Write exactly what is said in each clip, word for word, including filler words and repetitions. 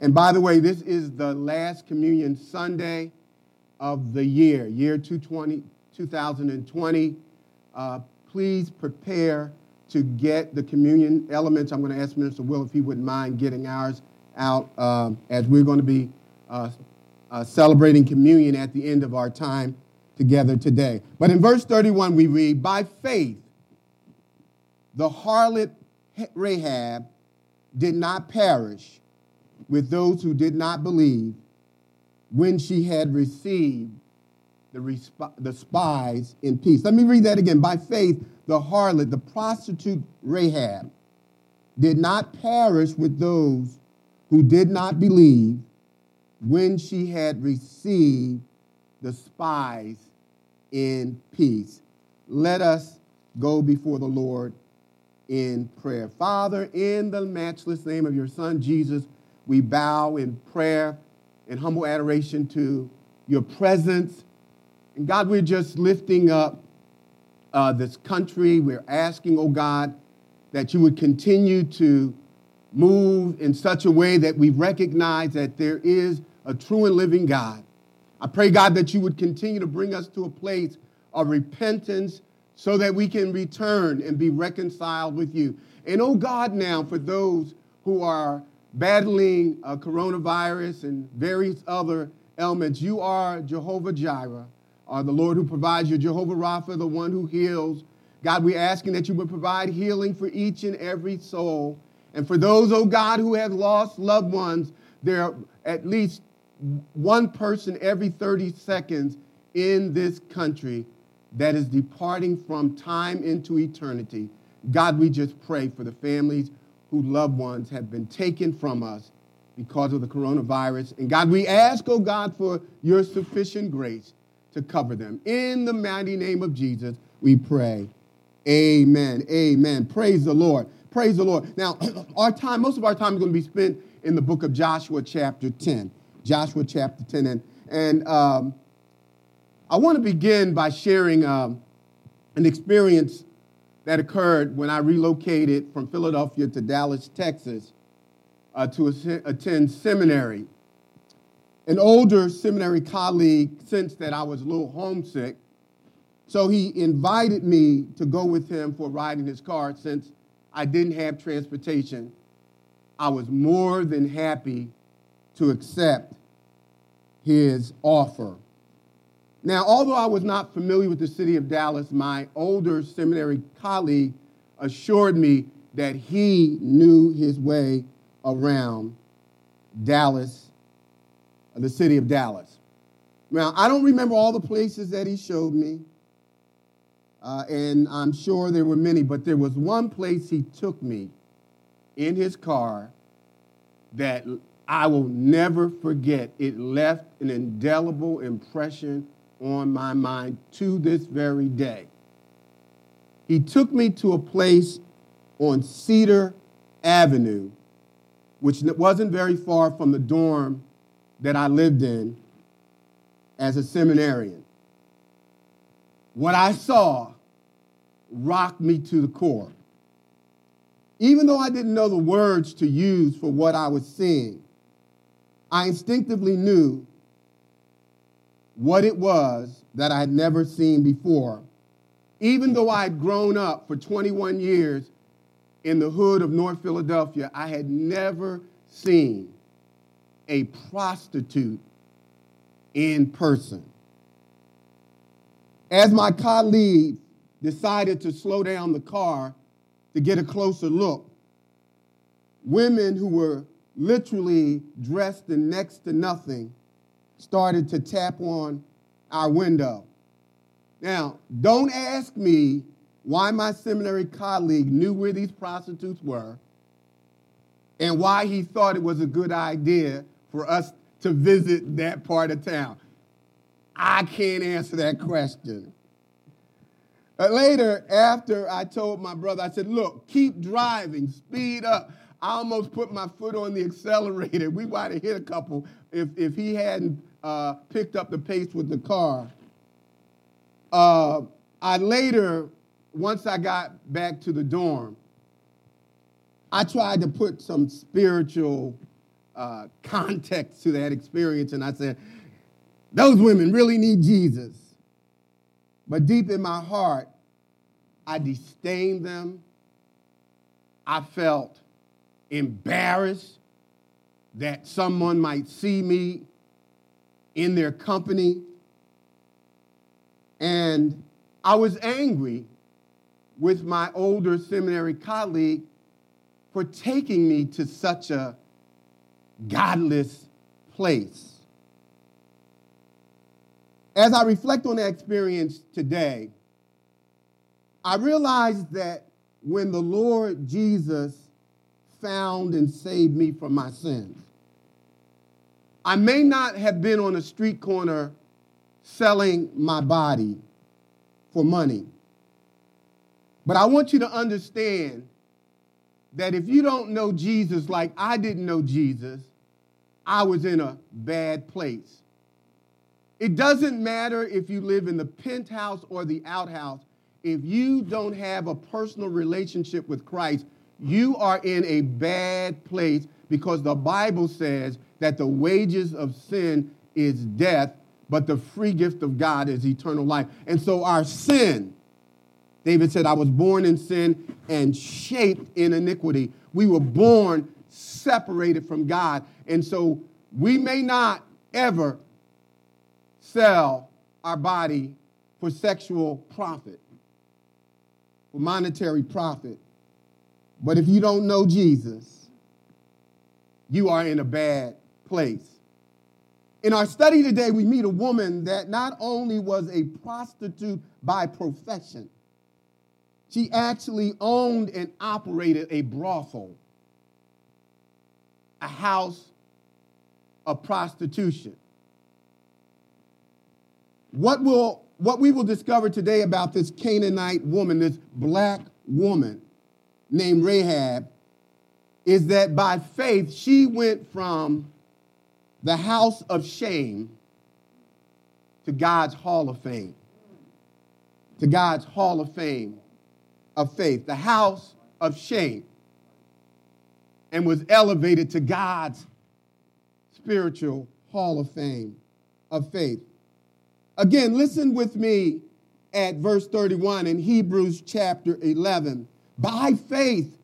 And by the way, this is the last Communion Sunday of the year, year two thousand twenty. Uh, please prepare to get the communion elements. I'm going to ask Minister Will if he wouldn't mind getting ours out uh, as we're going to be uh, uh, celebrating communion at the end of our time together today. But in verse thirty-one, we read, by faith, the harlot Rahab did not perish with those who did not believe when she had received the, resp- the spies in peace. Let me read that again. By faith, the harlot, the prostitute Rahab, did not perish with those who did not believe when she had received the spies in peace. Let us go before the Lord in prayer. Father, in the matchless name of your Son, Jesus, we bow in prayer and humble adoration to your presence. And God, we're just lifting up uh, this country. We're asking, oh God, that you would continue to move in such a way that we recognize that there is a true and living God. I pray, God, that you would continue to bring us to a place of repentance so that we can return and be reconciled with you. And, oh God, now for those who are battling uh, coronavirus and various other ailments, you are Jehovah Jireh, or the Lord who provides. You Jehovah Rapha, the one who heals. God, we're asking that you would provide healing for each and every soul. And for those, oh God, who have lost loved ones, there are at least one person every thirty seconds in this country that is departing from time into eternity. God, we just pray for the families whose loved ones have been taken from us because of the coronavirus. And God, we ask, oh God, for your sufficient grace to cover them. In the mighty name of Jesus, we pray. Amen. Amen. Praise the Lord. Praise the Lord. Now, our time, most of our time is going to be spent in the book of Joshua chapter ten. Joshua chapter ten. And, and um, I want to begin by sharing um, an experience that occurred when I relocated from Philadelphia to Dallas, Texas, uh, to a, attend seminary. An older seminary colleague sensed that I was a little homesick, so he invited me to go with him for a ride in his car. Since I didn't have transportation, I was more than happy to accept his offer. Now, although I was not familiar with the city of Dallas, my older seminary colleague assured me that he knew his way around Dallas, the city of Dallas. Now, I don't remember all the places that he showed me, uh, and I'm sure there were many, but there was one place he took me in his car that I will never forget. It left an indelible impression on my mind to this very day. He took me to a place on Cedar Avenue, which wasn't very far from the dorm that I lived in as a seminarian. What I saw rocked me to the core. Even though I didn't know the words to use for what I was seeing, I instinctively knew what it was that I had never seen before, even though I had grown up for twenty-one years in the hood of North Philadelphia. I had never seen a prostitute in person. As my colleague decided to slow down the car to get a closer look, women who were literally dressed in next to nothing started to tap on our window. Now, don't ask me why my seminary colleague knew where these prostitutes were and why he thought it was a good idea for us to visit that part of town. I can't answer that question. But later, after I told my brother, I said, look, keep driving, speed up. I almost put my foot on the accelerator. We might have hit a couple if, if he hadn't uh, picked up the pace with the car. Uh, I later, once I got back to the dorm, I tried to put some spiritual uh, context to that experience, and I said, those women really need Jesus. But deep in my heart, I disdained them. I felt embarrassed that someone might see me in their company. And I was angry with my older seminary colleague for taking me to such a godless place. As I reflect on that experience today, I realized that when the Lord Jesus found and saved me from my sins, I may not have been on a street corner selling my body for money. But I want you to understand that if you don't know Jesus like I didn't know Jesus, I was in a bad place. It doesn't matter if you live in the penthouse or the outhouse. If you don't have a personal relationship with Christ, you are in a bad place, because the Bible says that the wages of sin is death, but the free gift of God is eternal life. And so our sin, David said, I was born in sin and shaped in iniquity. We were born separated from God. And so we may not ever sell our body for sexual profit, for monetary profit. But if you don't know Jesus, you are in a bad place. In our study today, we meet a woman that not only was a prostitute by profession, she actually owned and operated a brothel, a house of prostitution. What will what we will discover today about this Canaanite woman, this black woman named Rahab, is that by faith she went from the house of shame to God's hall of fame, to God's hall of fame of faith, the house of shame, and was elevated to God's spiritual hall of fame of faith. Again, listen with me at verse thirty-one in Hebrews chapter eleven. By faith,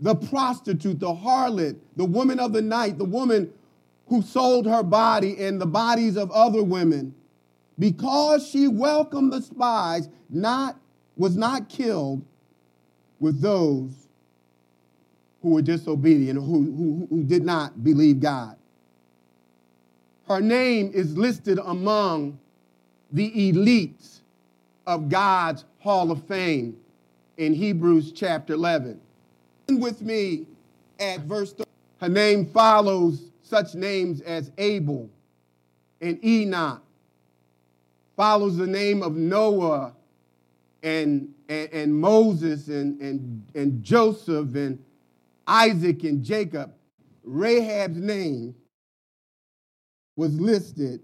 the prostitute, the harlot, the woman of the night, the woman who sold her body and the bodies of other women, because she welcomed the spies, not was not killed with those who were disobedient, who, who, who did not believe God. Her name is listed among the elites of God's hall of fame in Hebrews chapter eleven. With me at verse thirty. Her name follows such names as Abel and Enoch, follows the name of Noah and, and, and Moses and, and, and Joseph and Isaac and Jacob. Rahab's name was listed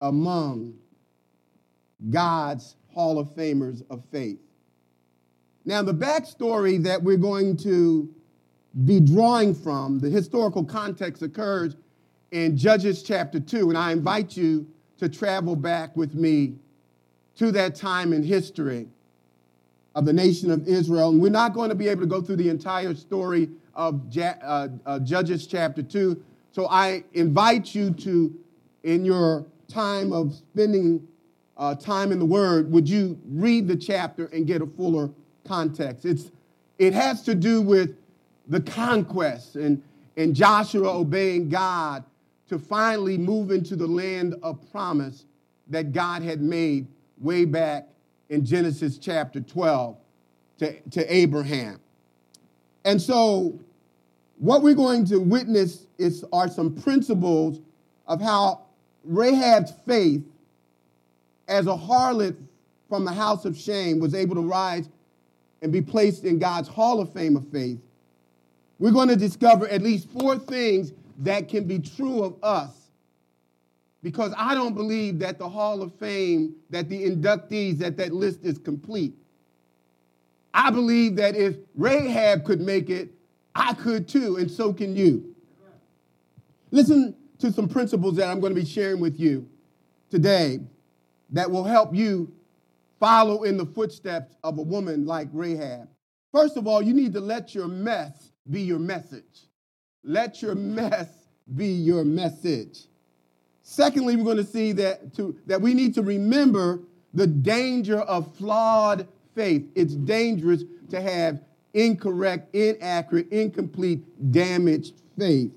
among God's Hall of Famers of faith. Now, the backstory that we're going to be drawing from, the historical context, occurs in Judges chapter two, and I invite you to travel back with me to that time in history of the nation of Israel. And we're not going to be able to go through the entire story of ja- uh, uh, Judges chapter two, so I invite you to, in your time of spending uh, time in the Word, would you read the chapter and get a fuller context. It's, it has to do with the conquest and, and Joshua obeying God to finally move into the land of promise that God had made way back in Genesis chapter twelve to, to Abraham. And so what we're going to witness is are some principles of how Rahab's faith as a harlot from the house of shame was able to rise and be placed in God's hall of fame of faith. We're going to discover at least four things that can be true of us, because I don't believe that the hall of fame, that the inductees, that that list is complete. I believe that if Rahab could make it, I could too, and so can you. Listen to some principles that I'm going to be sharing with you today that will help you follow in the footsteps of a woman like Rahab. First of all, you need to let your mess be your message. Let your mess be your message. Secondly, we're going to see that, to, that we need to remember the danger of flawed faith. It's dangerous to have incorrect, inaccurate, incomplete, damaged faith.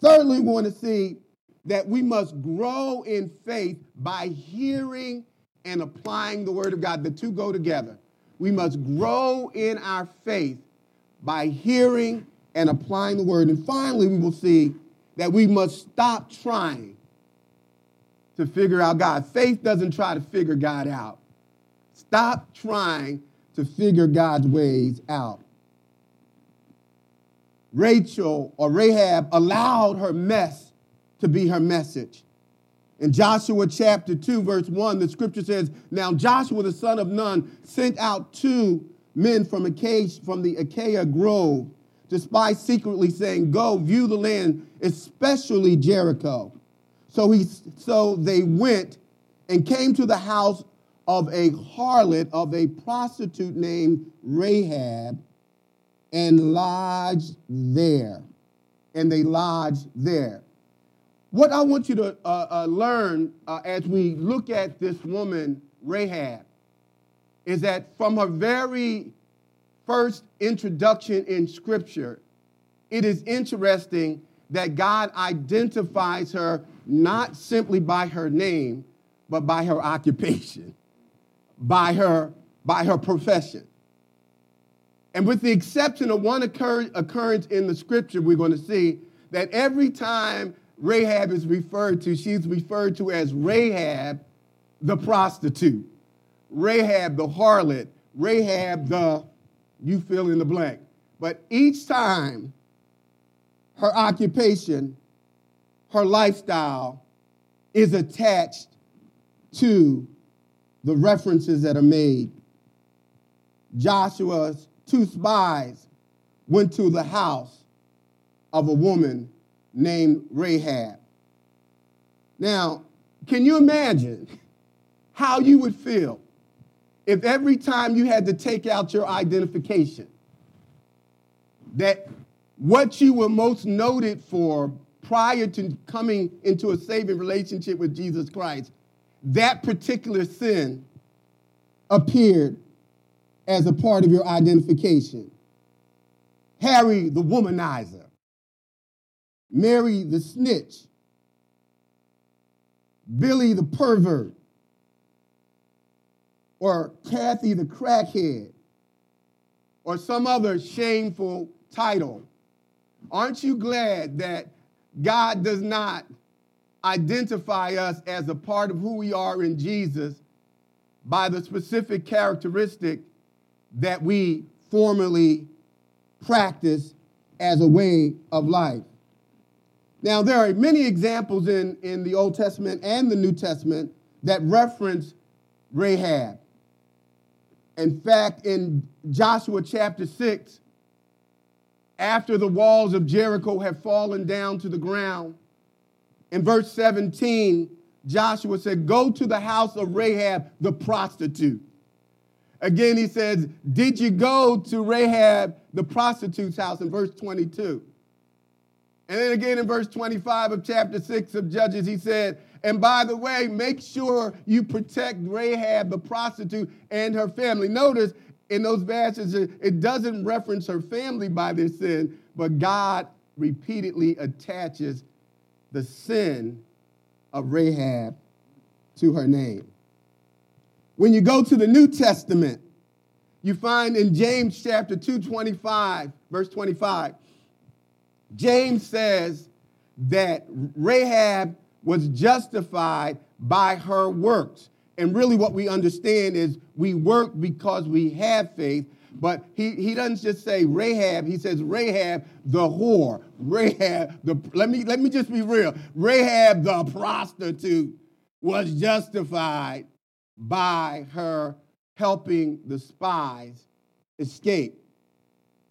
Thirdly, we want to see that we must grow in faith by hearing and applying the word of God. The two go together. We must grow in our faith by hearing and applying the word. And finally, we will see that we must stop trying to figure out God. Faith doesn't try to figure God out. Stop trying to figure God's ways out. Rachel or Rahab allowed her mess to be her message. In Joshua chapter two, verse one, the scripture says, "Now Joshua the son of Nun sent out two men from Achaia, from the Achaia grove to spy secretly, saying, 'Go view the land, especially Jericho.' So he, so they went and came to the house of a harlot, of a prostitute named Rahab, and lodged there. And they lodged there." What I want you to uh, uh, learn uh, as we look at this woman, Rahab, is that from her very first introduction in Scripture, it is interesting that God identifies her not simply by her name, but by her occupation, by her, by her profession. And with the exception of one occur- occurrence in the Scripture, we're going to see that every time Rahab is referred to, she's referred to as Rahab the prostitute, Rahab the harlot, Rahab the, you fill in the blank. But each time her occupation, her lifestyle is attached to the references that are made. Joshua's two spies went to the house of a woman named Rahab. Now, can you imagine how you would feel if every time you had to take out your identification, that what you were most noted for prior to coming into a saving relationship with Jesus Christ, that particular sin appeared as a part of your identification? Harry the womanizer, Mary the snitch, Billy the pervert, or Kathy the crackhead, or some other shameful title. Aren't you glad that God does not identify us as a part of who we are in Jesus by the specific characteristic that we formerly practice as a way of life? Now, there are many examples in, in the Old Testament and the New Testament that reference Rahab. In fact, in Joshua chapter six, after the walls of Jericho have fallen down to the ground, in verse seventeen, Joshua said, "Go to the house of Rahab, the prostitute." Again, he says, "Did you go to Rahab, the prostitute's house?" in verse twenty-two. And then again in verse twenty-five of chapter six of Judges, he said, "And by the way, make sure you protect Rahab the prostitute and her family." Notice in those verses, it doesn't reference her family by this sin, but God repeatedly attaches the sin of Rahab to her name. When you go to the New Testament, you find in James chapter two, twenty-five, verse twenty-five, James says that Rahab was justified by her works. And really what we understand is we work because we have faith. But he, he doesn't just say Rahab. He says Rahab the whore. Rahab the, let me, let me just be real. Rahab the prostitute was justified by her helping the spies escape.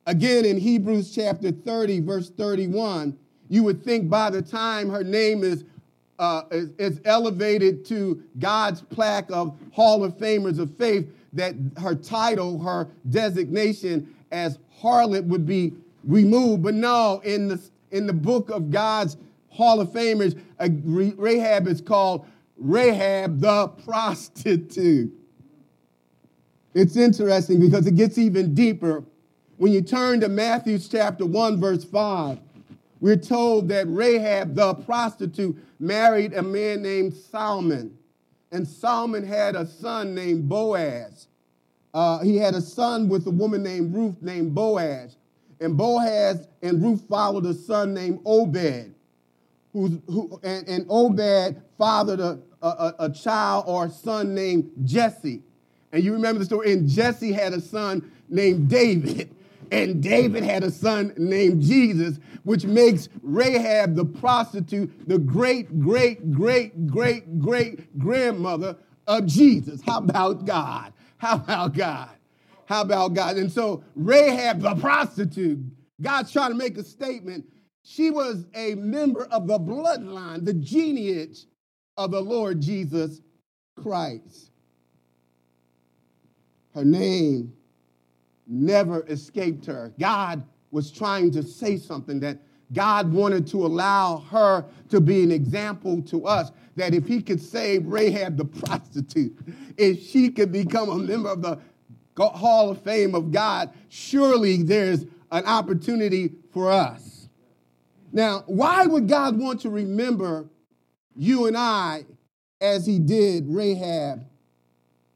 Again, in Hebrews chapter thirty, verse thirty-one, You would think by the time her name is, uh, is, is elevated to God's plaque of Hall of Famers of Faith, that her title, her designation as harlot would be removed. But no, in the, in the book of God's Hall of Famers, uh, Rahab is called Rahab the prostitute. It's interesting because it gets even deeper. When you turn to Matthew chapter one, verse five, we're told that Rahab the prostitute married a man named Solomon. And Solomon had a son named Boaz. Uh, he had a son with a woman named Ruth named Boaz. And Boaz and Ruth followed a son named Obed. Who's, who, and, and Obed fathered a, a, a child or a son named Jesse. And you remember the story. And Jesse had a son named David. And David had a son named Jesus, which makes Rahab the prostitute the great, great, great, great, great grandmother of Jesus. How about God? How about God? How about God? And so Rahab the prostitute, God's trying to make a statement. She was a member of the bloodline, the lineage of the Lord Jesus Christ. Her name never escaped her. God was trying to say something, that God wanted to allow her to be an example to us, that if he could save Rahab the prostitute, if she could become a member of the Hall of Fame of God, surely there's an opportunity for us. Now, why would God want to remember you and I as he did Rahab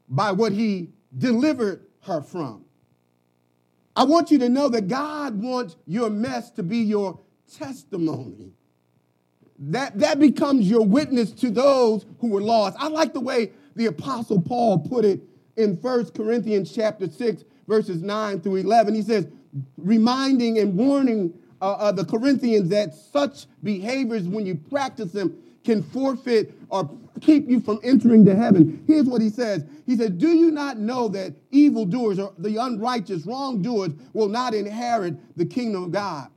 by what he delivered her from? I want you to know that God wants your mess to be your testimony. That, that becomes your witness to those who were lost. I like the way the Apostle Paul put it in First Corinthians chapter six, verses nine through eleven. He says, reminding and warning Uh, uh, the Corinthians that such behaviors, when you practice them, can forfeit or keep you from entering to heaven. Here's what he says. He says, do you not know that evildoers or the unrighteous wrongdoers will not inherit the kingdom of God?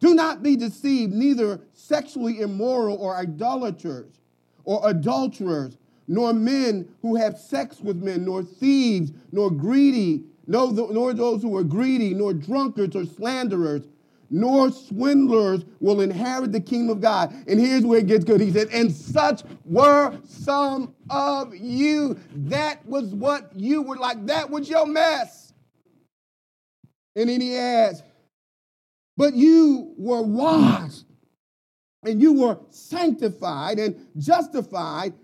Do not be deceived, neither sexually immoral or idolaters or adulterers, nor men who have sex with men, nor thieves, nor greedy, no, nor those who are greedy, nor drunkards or slanderers, nor swindlers will inherit the kingdom of God. And here's where it gets good. He said, and such were some of you. That was what you were like. That was your mess. And then he adds, but you were washed and you were sanctified and justified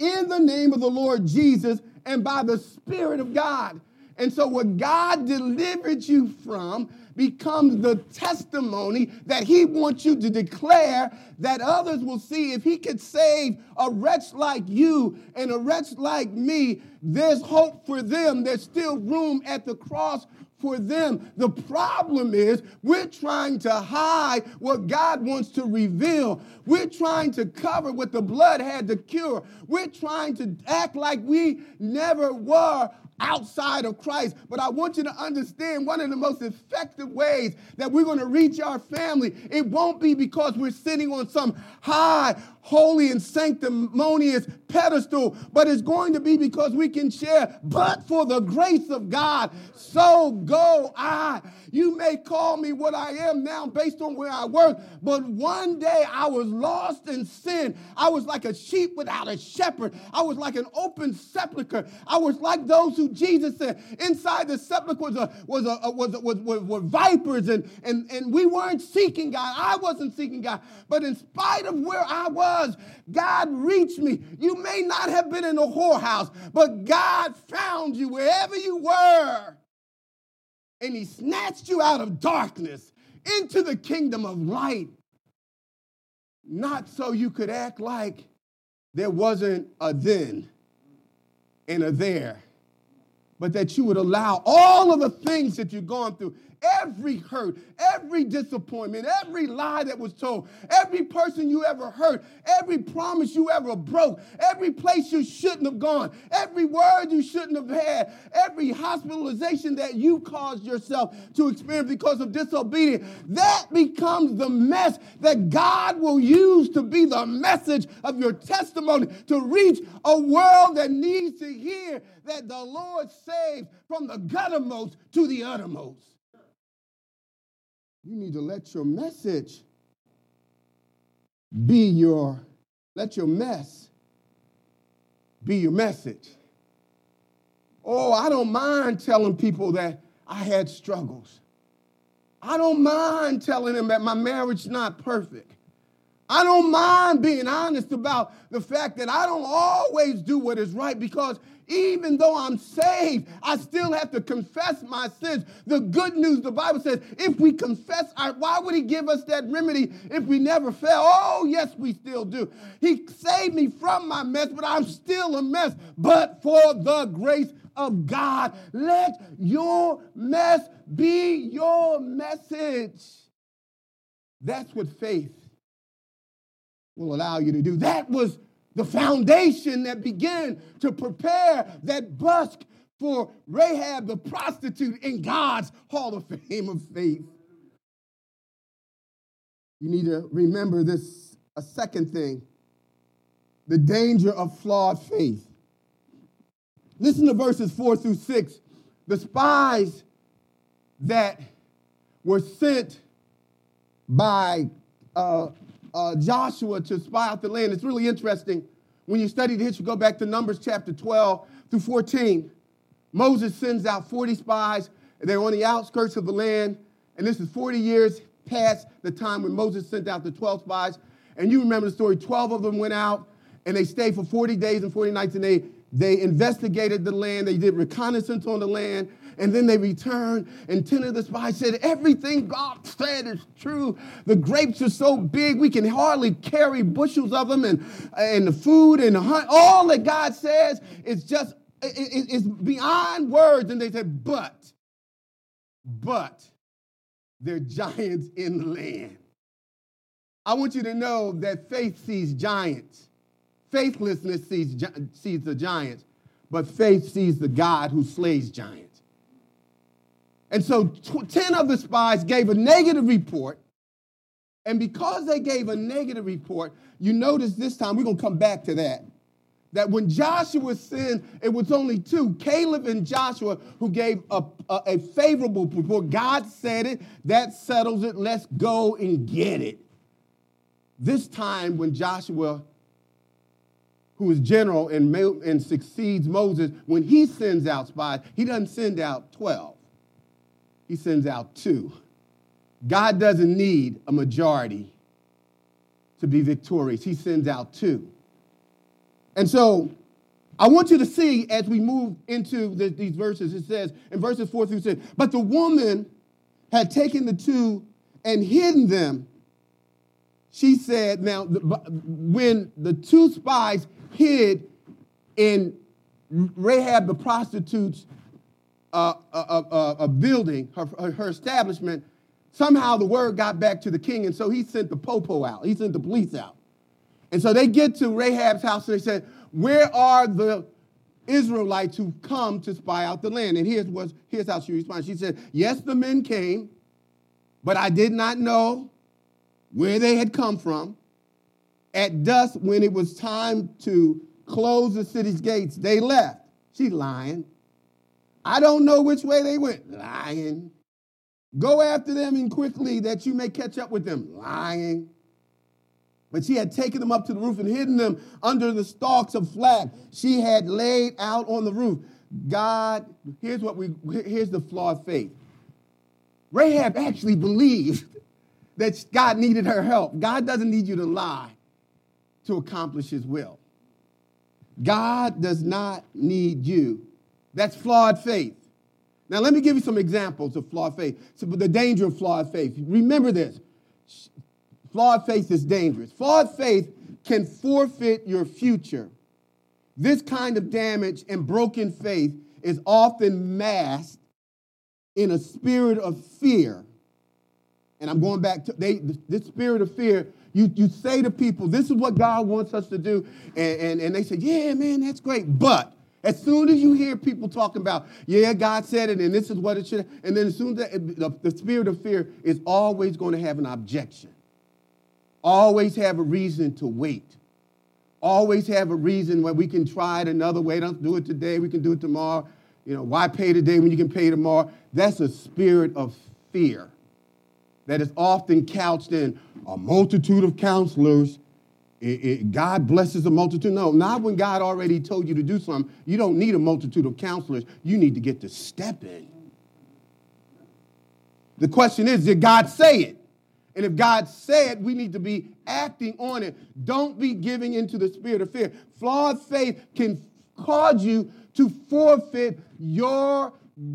in the name of the Lord Jesus and by the Spirit of God. And so what God delivered you from becomes the testimony that he wants you to declare, that others will see if he could save a wretch like you and a wretch like me, there's hope for them. There's still room at the cross for them. The problem is we're trying to hide what God wants to reveal. We're trying to cover what the blood had to cure. We're trying to act like we never were outside of Christ. But I want you to understand one of the most effective ways that we're going to reach our family, it won't be because we're sitting on some high, holy, and sanctimonious pedestal, but it's going to be because we can share, but for the grace of God, so go I. You may call me what I am now based on where I work, but one day I was lost in sin. I was like a sheep without a shepherd. I was like an open sepulcher. I was like those who Jesus said, inside the sepulchre was a, was a, was a, was, was, were vipers, and, and, and we weren't seeking God. I wasn't seeking God. But in spite of where I was, God reached me. You may not have been in a whorehouse, but God found you wherever you were, and he snatched you out of darkness into the kingdom of light, not so you could act like there wasn't a then and a there, but that you would allow all of the things that you've gone through, every hurt, every disappointment, every lie that was told, every person you ever hurt, every promise you ever broke, every place you shouldn't have gone, every word you shouldn't have had, every hospitalization that you caused yourself to experience because of disobedience. That becomes the mess that God will use to be the message of your testimony to reach a world that needs to hear that the Lord saves from the guttermost to the uttermost. You need to let your message be your, let your mess be your message. Oh, I don't mind telling people that I had struggles. I don't mind telling them that my marriage's not perfect. I don't mind being honest about the fact that I don't always do what is right, because even though I'm saved, I still have to confess my sins. The good news, the Bible says, if we confess, our, why would he give us that remedy if we never fail? Oh, yes, we still do. He saved me from my mess, but I'm still a mess. But for the grace of God, let your mess be your message. That's what faith will allow you to do. That was the foundation that began to prepare that bust for Rahab the prostitute in God's Hall of Fame of faith. You need to remember this, a second thing, the danger of flawed faith. Listen to verses four through six. The spies that were sent by uh, Uh, Joshua to spy out the land. It's really interesting. When you study the history, go back to Numbers chapter twelve through fourteen. Moses sends out forty spies. They're on the outskirts of the land. And this is forty years past the time when Moses sent out the twelve spies. And you remember the story. twelve of them went out, and they stayed for forty days and forty nights, and they, they investigated the land. They did reconnaissance on the land. And then they returned, and ten of the spies said, everything God said is true. The grapes are so big, we can hardly carry bushels of them, and, and the food and the hunt. All that God says is just, it, it's beyond words. And they said, but, but they're giants in the land. I want you to know that faith sees giants. Faithlessness sees, sees the giants, but faith sees the God who slays giants. And so ten of the spies gave a negative report. And because they gave a negative report, you notice this time, we're going to come back to that, that when Joshua sinned, it was only two, Caleb and Joshua, who gave a, a, a favorable report. God said it. That settles it. Let's go and get it. This time when Joshua, who is general and, and succeeds Moses, when he sends out spies, he doesn't send out twelve. He sends out two. God doesn't need a majority to be victorious. He sends out two. And so I want you to see as we move into the, these verses, it says in verses four through six, but the woman had taken the two and hidden them. She said, now, the, when the two spies hid in Rahab the prostitute's Uh, a, a, a building, her, her establishment, somehow the word got back to the king, and so he sent the popo out. He sent the police out. And so they get to Rahab's house, and they said, where are the Israelites who come to spy out the land? And here's, was, here's how she responded. She said, yes, the men came, but I did not know where they had come from. At dusk, when it was time to close the city's gates, they left. She's lying. I don't know which way they went. Lying. Go after them and quickly that you may catch up with them. Lying. But she had taken them up to the roof and hidden them under the stalks of flax she had laid out on the roof. God, here's what we, here's the flawed faith. Rahab actually believed that God needed her help. God doesn't need you to lie to accomplish his will. God does not need you. That's flawed faith. Now, let me give you some examples of flawed faith. So, the danger of flawed faith. Remember this. Flawed faith is dangerous. Flawed faith can forfeit your future. This kind of damage and broken faith is often masked in a spirit of fear. And I'm going back to they, this spirit of fear. You, you say to people, this is what God wants us to do. And, and, and they say, yeah, man, that's great. But as soon as you hear people talking about, yeah, God said it, and this is what it should, and then as soon as that, the, the spirit of fear is always going to have an objection. Always have a reason to wait. Always have a reason where we can try it another way. Don't do it today. We can do it tomorrow. You know, why pay today when you can pay tomorrow? That's a spirit of fear that is often couched in a multitude of counselors. It, it, God blesses a multitude. No, not when God already told you to do something. You don't need a multitude of counselors. You need to get to stepping. The question is, did God say it? And if God said, we need to be acting on it. Don't be giving into the spirit of fear. Flawed faith can cause you to forfeit your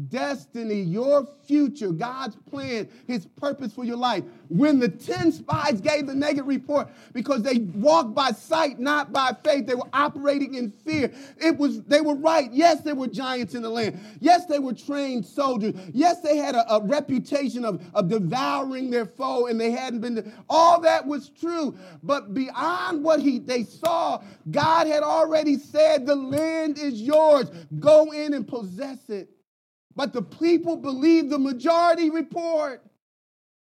destiny, your future, God's plan, his purpose for your life. When the ten spies gave the negative report because they walked by sight, not by faith, they were operating in fear. It was, they were right. Yes, there were giants in the land. Yes, they were trained soldiers. Yes, they had a, a reputation of, of devouring their foe, and they hadn't been. De- All that was true. But beyond what he they saw, God had already said, the land is yours. Go in and possess it. But the people believe the majority report.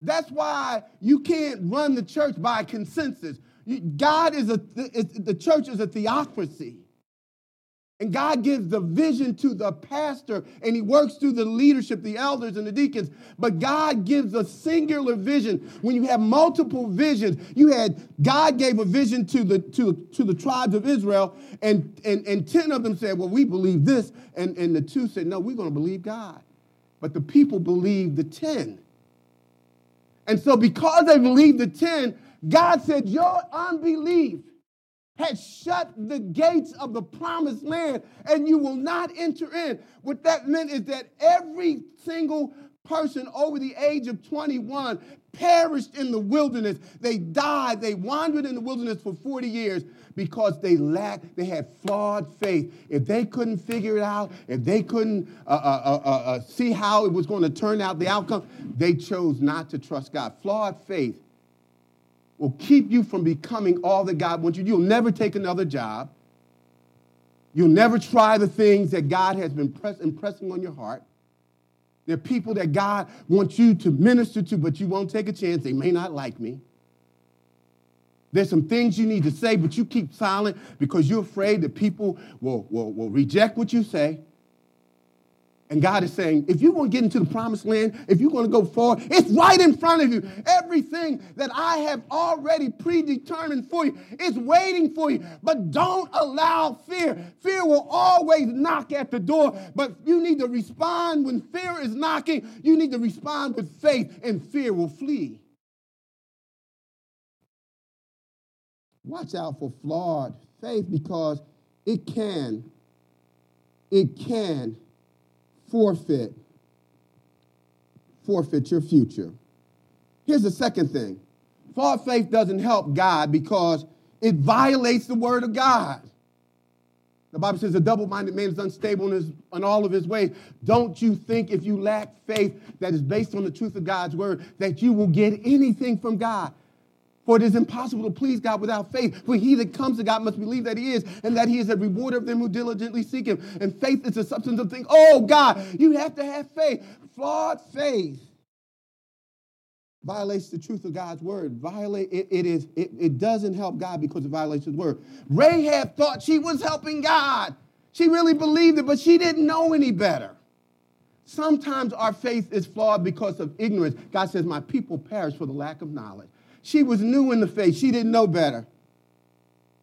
That's why you can't run the church by consensus. God is a, the church is a theocracy. And God gives the vision to the pastor, and he works through the leadership, the elders and the deacons. But God gives a singular vision. When you have multiple visions, you had God gave a vision to the to, to the tribes of Israel, and, and, and ten of them said, well, we believe this. And, and the two said, no, we're going to believe God. But the people believed the ten. And so because they believed the ten, God said, your unbelief had shut the gates of the promised land, and you will not enter in. What that meant is that every single person over the age of twenty-one perished in the wilderness. They died. They wandered in the wilderness for forty years because they lacked, they had flawed faith. If they couldn't figure it out, if they couldn't uh, uh, uh, uh, see how it was going to turn out, the outcome, they chose not to trust God. Flawed faith will keep you from becoming all that God wants you. You'll never take another job. You'll never try the things that God has been press- impressing on your heart. There are people that God wants you to minister to, but you won't take a chance. They may not like me. There's some things you need to say, but you keep silent because you're afraid that people will, will, will reject what you say. And God is saying, if you want to get into the promised land, if you're going to go forward, it's right in front of you. Everything that I have already predetermined for you is waiting for you. But don't allow fear. Fear will always knock at the door. But you need to respond when fear is knocking. You need to respond with faith, and fear will flee. Watch out for flawed faith because it can, it can Forfeit, forfeit your future. Here's the second thing. Flawed faith doesn't help God because it violates the word of God. The Bible says a double-minded man is unstable in, his, in all of his ways. Don't you think if you lack faith that is based on the truth of God's word that you will get anything from God? For it is impossible to please God without faith. For he that comes to God must believe that he is, and that he is a rewarder of them who diligently seek him. And faith is the substance of things. Oh, God, you have to have faith. Flawed faith violates the truth of God's word. Violate it, it is it, it doesn't help God because it violates his word. Rahab thought she was helping God. She really believed it, but she didn't know any better. Sometimes our faith is flawed because of ignorance. God says, my people perish for the lack of knowledge. She was new in the faith. She didn't know better.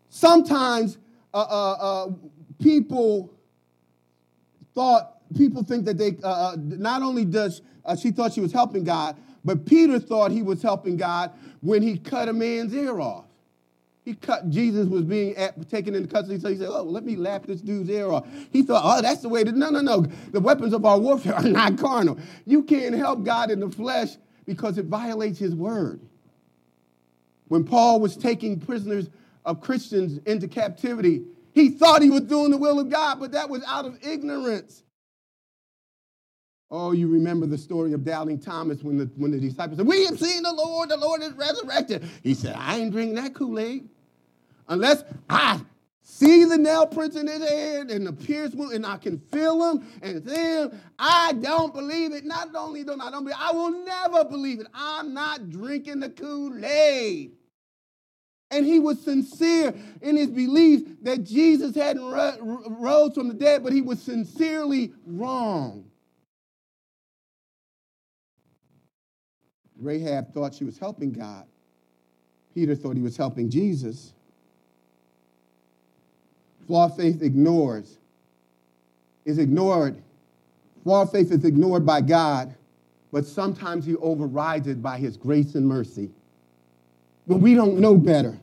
Sometimes uh, uh, uh, people thought, people think that they, uh, not only does uh, she thought she was helping God, but Peter thought he was helping God when he cut a man's ear off. He cut, Jesus was being at, taken into custody, so he said, oh, let me lap this dude's ear off. He thought, oh, that's the way to, no, no, no. The weapons of our warfare are not carnal. You can't help God in the flesh because it violates his word. When Paul was taking prisoners of Christians into captivity, he thought he was doing the will of God, but that was out of ignorance. Oh, you remember the story of doubting Thomas when the when the disciples said, "We have seen the Lord, the Lord is resurrected." He said, "I ain't drinking that Kool-Aid unless I see the nail prints in his hand and the pierced wound, and I can feel them and see them. I don't believe it. Not only don't I don't believe it, I will never believe it. I'm not drinking the Kool-Aid." And he was sincere in his belief that Jesus hadn't rose from the dead, but he was sincerely wrong. Rahab thought she was helping God. Peter thought he was helping Jesus. Flawed faith ignores, is ignored. Flawed faith is ignored by God, but sometimes he overrides it by his grace and mercy. When we don't know better,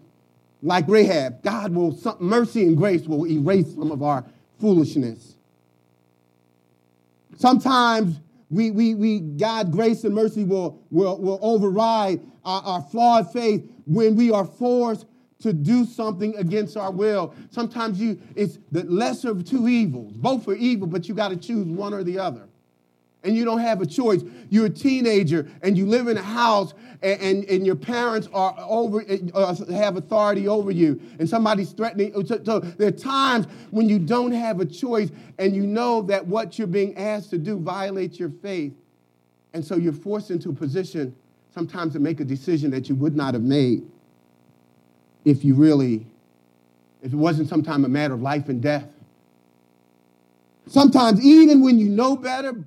like Rahab, God will, some, mercy and grace will erase some of our foolishness. Sometimes we, we, we God, grace and mercy will, will, will override our, our flawed faith when we are forced to do something against our will. Sometimes you, it's the lesser of two evils. Both are evil, but you got to choose one or the other. And you don't have a choice. You're a teenager, and you live in a house, and, and, and your parents are over uh, have authority over you, and somebody's threatening. So, so there are times when you don't have a choice, and you know that what you're being asked to do violates your faith, and so you're forced into a position sometimes to make a decision that you would not have made if you really, if it wasn't sometimes a matter of life and death. Sometimes, even when you know better,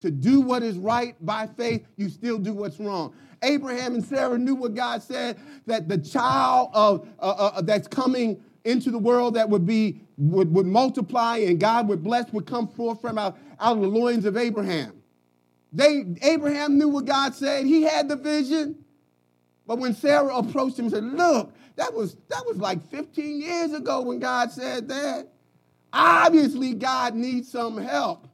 to do what is right by faith, you still do what's wrong. Abraham and Sarah knew what God said, that the child of uh, uh, that's coming into the world that would be would, would multiply and God would bless would come forth from out, out of the loins of Abraham. They Abraham knew what God said. He had the vision. But when Sarah approached him and said, "Look, that was that was like fifteen years ago when God said that. Obviously, God needs some help."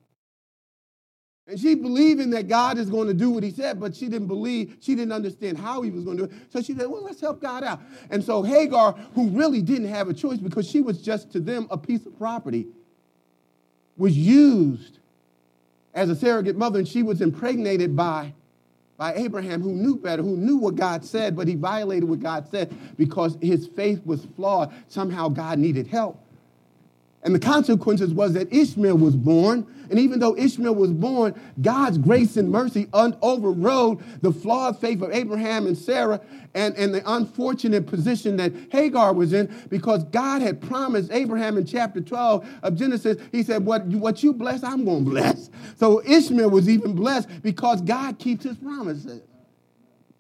And she believing that God is going to do what he said, but she didn't believe, she didn't understand how he was going to do it. So she said, well, let's help God out. And so Hagar, who really didn't have a choice because she was just to them a piece of property, was used as a surrogate mother, and she was impregnated by, by Abraham, who knew better, who knew what God said, but he violated what God said because his faith was flawed. Somehow God needed help. And the consequences was that Ishmael was born. And even though Ishmael was born, God's grace and mercy un- overrode the flawed faith of Abraham and Sarah and, and the unfortunate position that Hagar was in, because God had promised Abraham in chapter twelve of Genesis, he said, what, what you bless, I'm going to bless. So Ishmael was even blessed because God keeps his promises.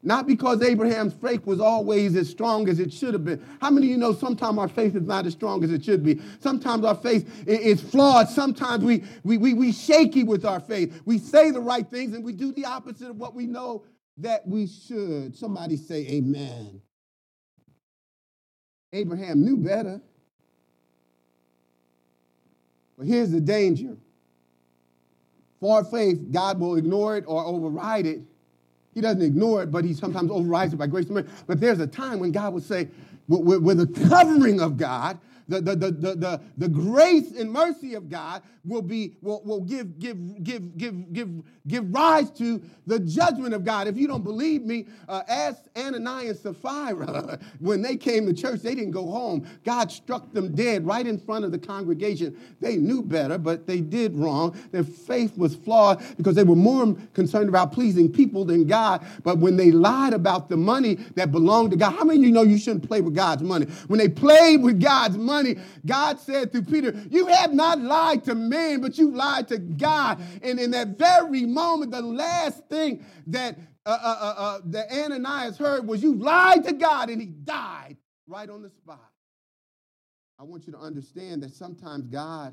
Not because Abraham's faith was always as strong as it should have been. How many of you know sometimes our faith is not as strong as it should be? Sometimes our faith is flawed. Sometimes we we we we shaky with our faith. We say the right things and we do the opposite of what we know that we should. Somebody say amen. Abraham knew better. But here's the danger. For faith, God will ignore it or override it. He doesn't ignore it, but he sometimes overrides it by grace and mercy. But there's a time when God will say, with, with the covering of God, the, the, the, the, the, the grace and mercy of God will be will, will give, give, give, give, give, give rise to the judgment of God. If you don't believe me, uh, ask Ananias and Sapphira. When they came to church, they didn't go home. God struck them dead right in front of the congregation. They knew better, but they did wrong. Their faith was flawed because they were more concerned about pleasing people than God. But when they lied about the money that belonged to God, how many of you know you shouldn't play with God's money? When they played with God's money, God said to Peter, "You have not lied to man, but you lied to God." And in that very moment, the last thing that, uh, uh, uh, uh, that Ananias heard was, "You lied to God," and he died right on the spot. I want you to understand that sometimes God,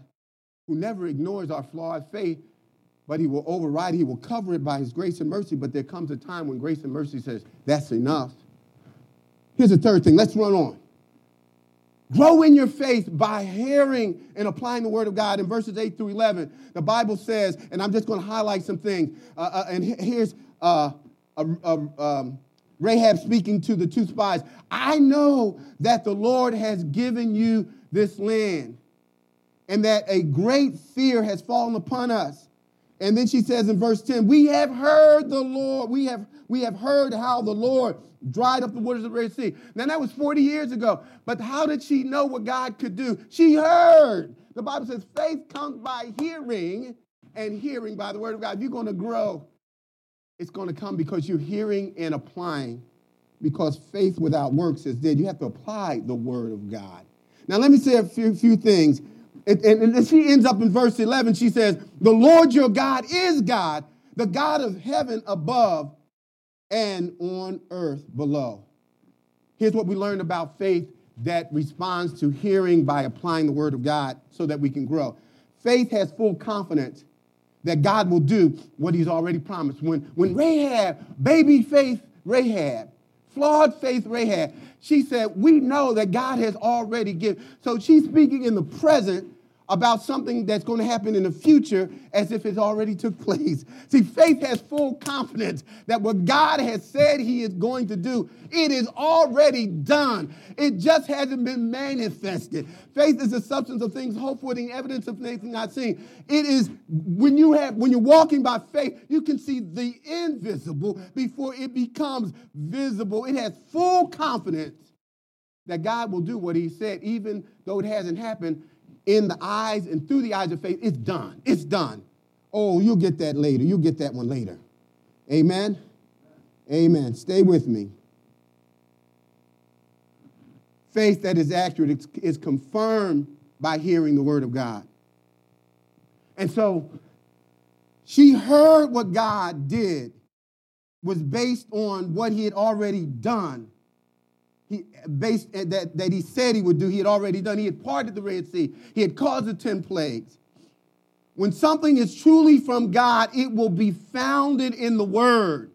who never ignores our flawed faith, but he will override, he will cover it by his grace and mercy, but there comes a time when grace and mercy says, that's enough. Here's the third thing. Let's run on. Grow in your faith by hearing and applying the word of God. In verses eight through eleven, the Bible says, and I'm just going to highlight some things. Uh, uh, and here's uh, uh, uh, um, Rahab speaking to the two spies. "I know that the Lord has given you this land, and that a great fear has fallen upon us, And then she says in verse ten, we have heard the Lord, we have we have heard how the Lord dried up the waters of the Red Sea. Now that was forty years ago, but how did she know what God could do? She heard. The Bible says faith comes by hearing, and hearing by the word of God. If you're going to grow, it's going to come because you're hearing and applying, because faith without works is dead. You have to apply the word of God. Now let me say a few, few things. And, and, and she ends up in verse eleven. She says, the Lord your God is God, the God of heaven above and on earth below. Here's what we learned about faith that responds to hearing by applying the word of God so that we can grow. Faith has full confidence that God will do what he's already promised. When, when Rahab, baby faith Rahab, flawed faith Rahab, she said, we know that God has already given. So she's speaking in the present about something that's going to happen in the future as if it's already took place. See, faith has full confidence that what God has said he is going to do, it is already done. It just hasn't been manifested. Faith is the substance of things hoped for, the evidence of things not seen. It is when you have, when you're walking by faith, you can see the invisible before it becomes visible. It has full confidence that God will do what he said, even though it hasn't happened. In the eyes and through the eyes of faith, it's done. It's done. Oh, you'll get that later. You'll get that one later. Amen? Amen. Stay with me. Faith that is accurate is confirmed by hearing the word of God. And so she heard what God did was based on what he had already done. He based that, that he said he would do, he had already done. He had parted the Red Sea. He had caused the ten plagues. When something is truly from God, it will be founded in the word.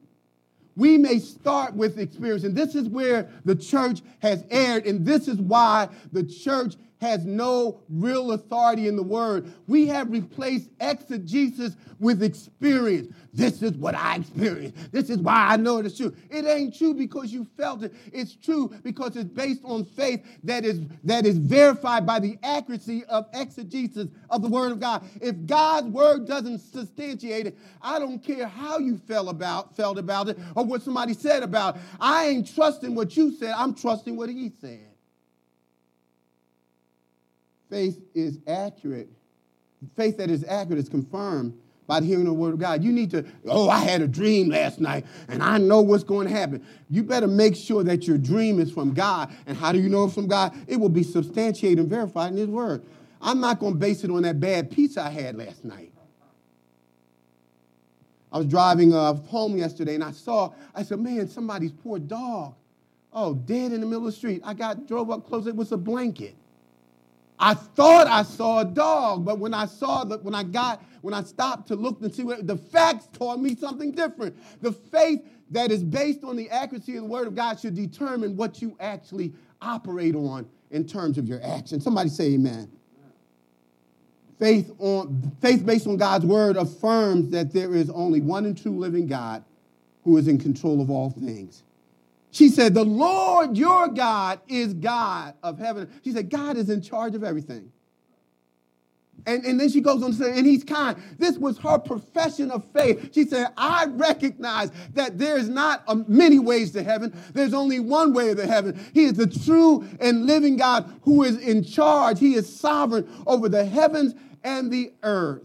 We may start with experience, and this is where the church has erred, and this is why the church has no real authority in the word. We have replaced exegesis with experience. This is what I experienced. This is why I know it's true. It ain't true because you felt it. It's true because it's based on faith that is, that is verified by the accuracy of exegesis of the word of God. If God's word doesn't substantiate it, I don't care how you felt about, felt about it or what somebody said about it. I ain't trusting what you said. I'm trusting what he said. Faith is accurate. Faith that is accurate is confirmed by hearing the word of God. You need to, oh, I had a dream last night, and I know what's going to happen. You better make sure that your dream is from God. And how do you know it's from God? It will be substantiated and verified in his word. I'm not going to base it on that bad pizza I had last night. I was driving uh, home yesterday, and I saw, I said, man, somebody's poor dog. Oh, dead in the middle of the street. I got drove up close. It was a blanket. I thought I saw a dog, but when I saw the, when I got, when I stopped to look and see what, the facts taught me something different. The faith that is based on the accuracy of the word of God should determine what you actually operate on in terms of your action. Somebody say amen. Faith on, faith based on God's word affirms that there is only one and true living God who is in control of all things. She said, the Lord your God is God of heaven. She said, God is in charge of everything. And, and then she goes on to say, and he's kind. This was her profession of faith. She said, I recognize that there's not a, many ways to heaven. There's only one way to heaven. He is the true and living God who is in charge. He is sovereign over the heavens and the earth.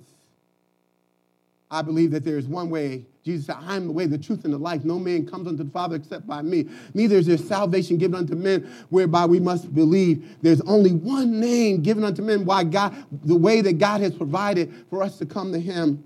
I believe that there is one way. Jesus said, I am the way, the truth, and the life. No man comes unto the Father except by me. Neither is there salvation given unto men, whereby we must believe. There's only one name given unto men, why God, the way that God has provided for us to come to him.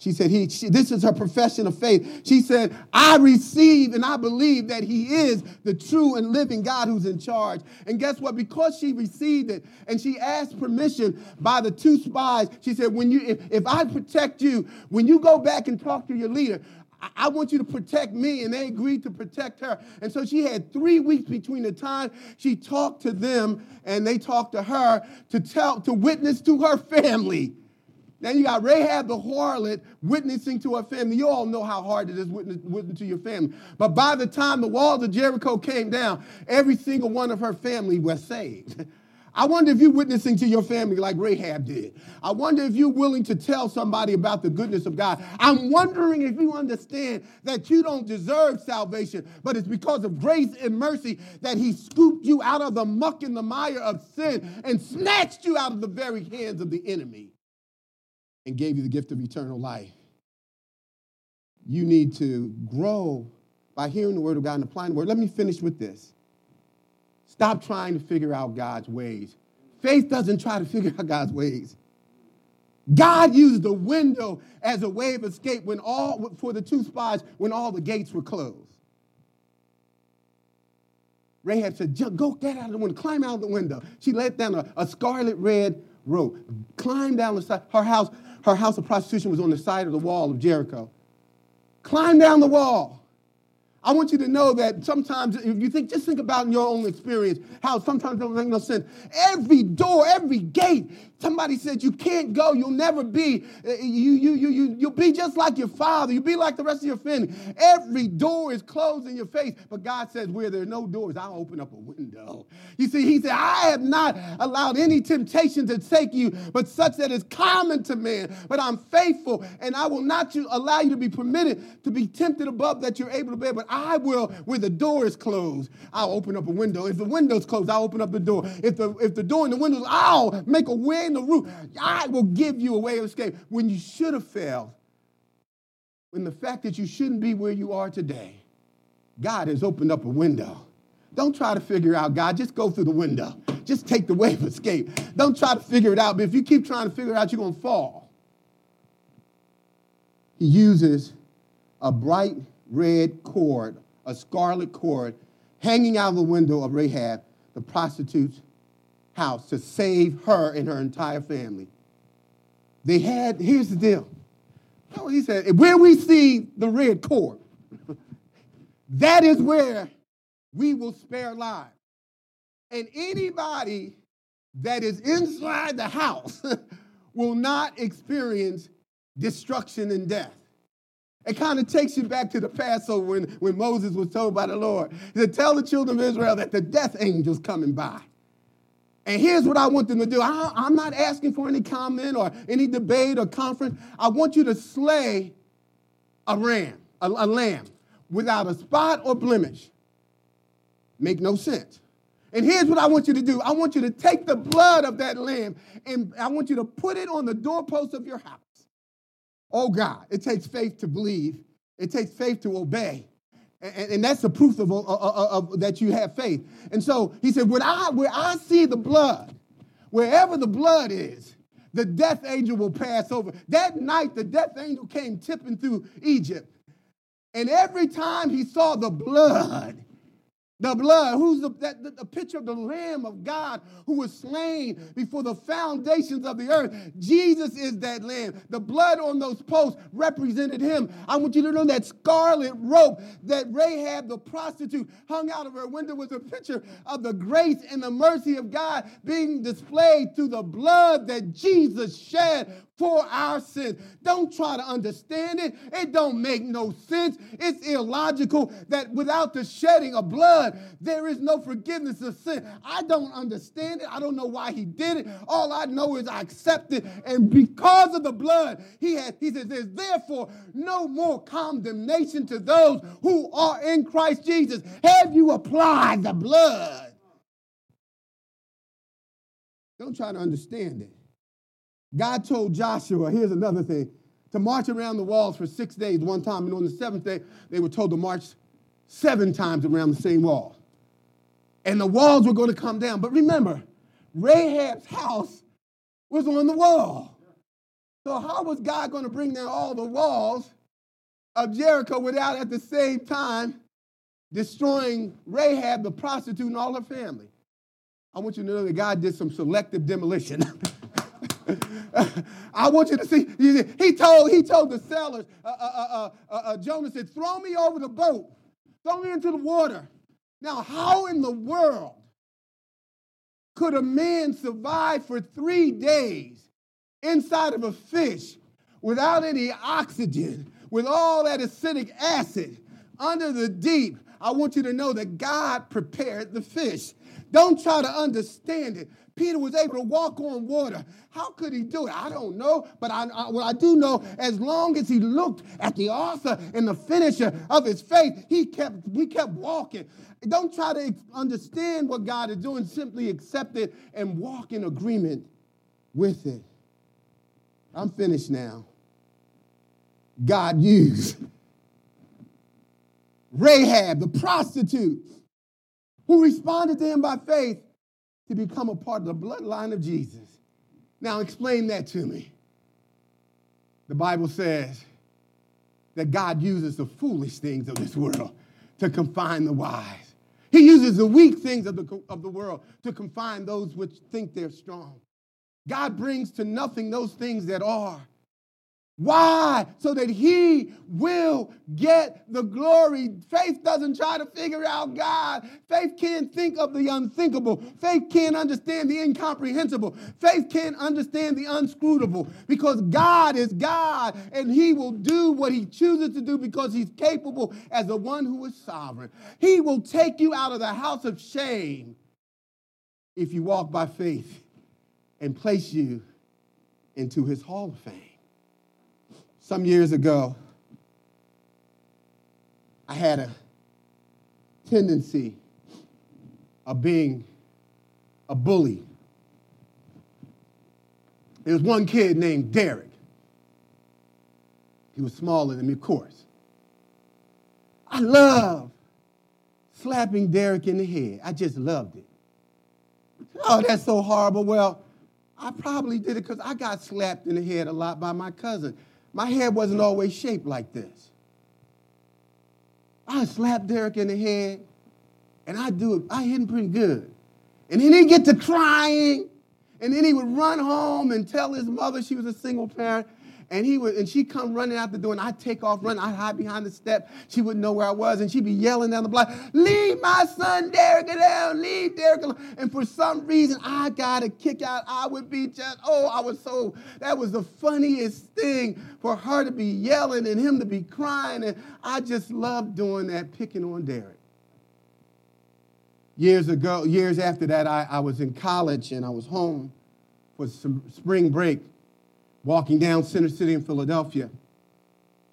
She said, "He." She, this is her profession of faith. She said, I receive and I believe that he is the true and living God who's in charge. And guess what? Because she received it and she asked permission by the two spies, she said, "When you, if, if I protect you, when you go back and talk to your leader, I, I want you to protect me." And they agreed to protect her. And so she had three weeks between the time she talked to them and they talked to her to tell, to witness to her family. Then you got Rahab the harlot witnessing to her family. You all know how hard it is witnessing to your family. But by the time the walls of Jericho came down, every single one of her family was saved. I wonder if you're witnessing to your family like Rahab did. I wonder if you're willing to tell somebody about the goodness of God. I'm wondering if you understand that you don't deserve salvation, but it's because of grace and mercy that he scooped you out of the muck and the mire of sin and snatched you out of the very hands of the enemy and gave you the gift of eternal life. You need to grow by hearing the word of God and applying the word. Let me finish with this. Stop trying to figure out God's ways. Faith doesn't try to figure out God's ways. God used the window as a way of escape when all for the two spies when all the gates were closed. Rahab said, go get out of the window, climb out of the window. She let down a, a scarlet red rope, climbed down the side. Her house, her house of prostitution was on the side of the wall of Jericho. Climb down the wall. I want you to know that sometimes, if you think, just think about in your own experience, how sometimes it doesn't make no sense. Every door, every gate, somebody said you can't go, you'll never be, you, you, you, you, you'll be just like your father, you'll be like the rest of your family. Every door is closed in your face, but God says, where there are no doors, I'll open up a window. You see, he said, I have not allowed any temptation to take you, but such that is common to man, but I'm faithful, and I will not allow you to be permitted to be tempted above that you're able to bear, but I will, where the door is closed, I'll open up a window. If the window's closed, I'll open up the door. If the if the door and the window's, I'll make a way in the roof. I will give you a way of escape. When you should have failed, when the fact that you shouldn't be where you are today, God has opened up a window. Don't try to figure out God. Just go through the window. Just take the way of escape. Don't try to figure it out. But if you keep trying to figure it out, you're going to fall. He uses a bright red cord, a scarlet cord, hanging out of the window of Rahab, the prostitute's house, to save her and her entire family. They had, here's the deal. He said, where we see the red cord, that is where we will spare lives. And anybody that is inside the house will not experience destruction and death. It kind of takes you back to the Passover when, when Moses was told by the Lord to tell the children of Israel that the death angel's coming by. And here's what I want them to do. I, I'm not asking for any comment or any debate or conference. I want you to slay a ram, a, a lamb, without a spot or blemish. Make no sense. And here's what I want you to do. I want you to take the blood of that lamb and I want you to put it on the doorpost of your house. Oh, God, it takes faith to believe. It takes faith to obey. And, and that's the proof of, of, of, of that you have faith. And so he said, when I, where I see the blood, wherever the blood is, the death angel will pass over. That night, the death angel came tipping through Egypt. And every time he saw the blood, the blood, who's the, that, the, the picture of the Lamb of God who was slain before the foundations of the earth. Jesus is that Lamb. The blood on those posts represented him. I want you to know that scarlet rope that Rahab, the prostitute, hung out of her window was a picture of the grace and the mercy of God being displayed through the blood that Jesus shed for our sins. Don't try to understand it. It don't make no sense. It's illogical that without the shedding of blood, there is no forgiveness of sin. I don't understand it. I don't know why he did it. All I know is I accept it. And because of the blood, he had, he says, there's therefore no more condemnation to those who are in Christ Jesus. Have you applied the blood? Don't try to understand it. God told Joshua, here's another thing, to march around the walls for six days one time. And on the seventh day, they were told to march seven times around the same wall. And the walls were going to come down. But remember, Rahab's house was on the wall. So how was God going to bring down all the walls of Jericho without at the same time destroying Rahab, the prostitute, and all her family? I want you to know that God did some selective demolition. I want you to see, he told he told the sailors, uh, uh, uh, uh, uh, Jonah said, throw me over the boat, throw me into the water. Now, how in the world could a man survive for three days inside of a fish without any oxygen, with all that acetic acid under the deep? I want you to know that God prepared the fish. Don't try to understand it. Peter was able to walk on water. How could he do it? I don't know, but I, I, what I do know, as long as he looked at the author and the finisher of his faith, he kept, we kept walking. Don't try to understand what God is doing. Simply accept it and walk in agreement with it. I'm finished now. God used Rahab, the prostitute, who responded to him by faith to become a part of the bloodline of Jesus. Now explain that to me. The Bible says that God uses the foolish things of this world to confine the wise. He uses the weak things of the, of the world to confine those which think they're strong. God brings to nothing those things that are. Why? So that he will get the glory. Faith doesn't try to figure out God. Faith can't think of the unthinkable. Faith can't understand the incomprehensible. Faith can't understand the unscrutable, because God is God, and he will do what he chooses to do because he's capable as the one who is sovereign. He will take you out of the house of shame if you walk by faith and place you into his hall of fame. Some years ago, I had a tendency of being a bully. There was one kid named Derek. He was smaller than me, of course. I loved slapping Derek in the head. I just loved it. Oh, that's so horrible. Well, I probably did it because I got slapped in the head a lot by my cousin. My head wasn't always shaped like this. I slapped Derek in the head, and I do it. I hit him pretty good. And then he'd get to crying, and then he would run home and tell his mother. She was a single parent, and he would, and she'd come running out the door, and I'd take off running. I'd hide behind the step. She wouldn't know where I was, and she'd be yelling down the block, "Leave my son Derek alone! Leave Derek alone!" And for some reason, I got a kick out. I would be just, oh, I was so, that was the funniest thing, for her to be yelling and him to be crying, and I just loved doing that, picking on Derek. Years ago, years after that, I, I was in college, and I was home for some spring break, walking down Center City in Philadelphia,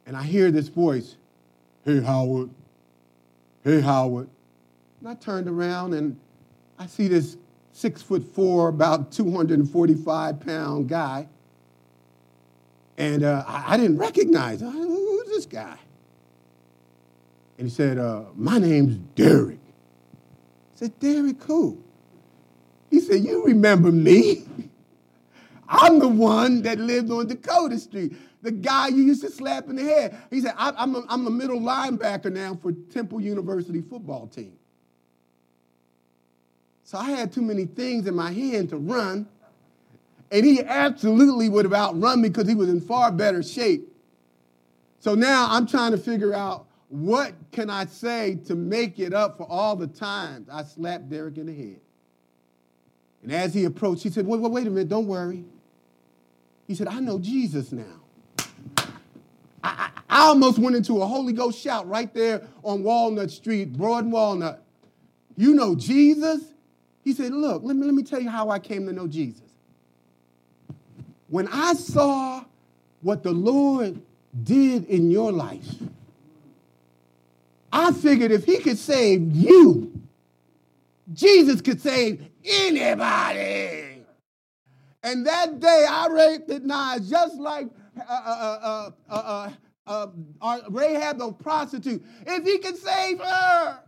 and I hear this voice, "Hey, Howard, hey, Howard." And I turned around, and I see this six foot four, about two hundred forty-five pound guy, and uh, I, I didn't recognize him. Who's this guy? And he said, uh, "My name's Derek." I said, "Derek who?" He said, "You remember me? I'm the one that lived on Dakota Street, the guy you used to slap in the head." He said, I, I'm, a, I'm a middle linebacker now for Temple University football team. So I had too many things in my hand to run, and he absolutely would have outrun me because he was in far better shape. So now I'm trying to figure out, what can I say to make it up for all the times I slapped Derek in the head? And as he approached, he said, wait, wait, wait a minute, don't worry. He said, "I know Jesus now." I, I, I almost went into a Holy Ghost shout right there on Walnut Street, Broad and Walnut. "You know Jesus?" He said, "Look, let me, let me tell you how I came to know Jesus. When I saw what the Lord did in your life, I figured if he could save you, Jesus could save anybody." And that day I recognized, just like uh, uh, uh, uh, uh, uh, Rahab the prostitute, if he can save her,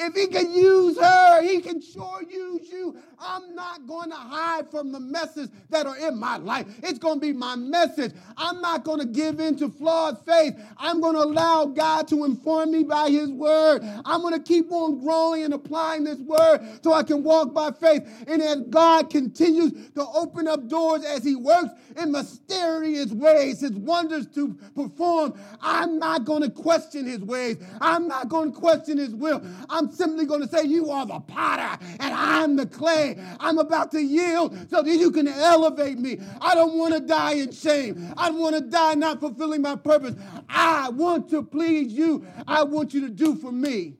if he can use her, he can sure use you. I'm not going to hide from the message that are in my life. It's going to be my message. I'm not going to give in to flawed faith. I'm going to allow God to inform me by his word. I'm going to keep on growing and applying this word so I can walk by faith. And as God continues to open up doors, as he works in mysterious ways, his wonders to perform, I'm not going to question his ways. I'm not going to question his will. I'm simply going to say, you are the potter and I'm the clay. I'm about to yield so that you can elevate me. I don't want to die in shame. I don't want to die not fulfilling my purpose. I want to please you. I want you to do for me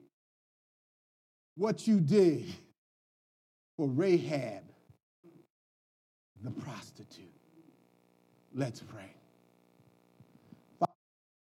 what you did for Rahab, the prostitute. Let's pray.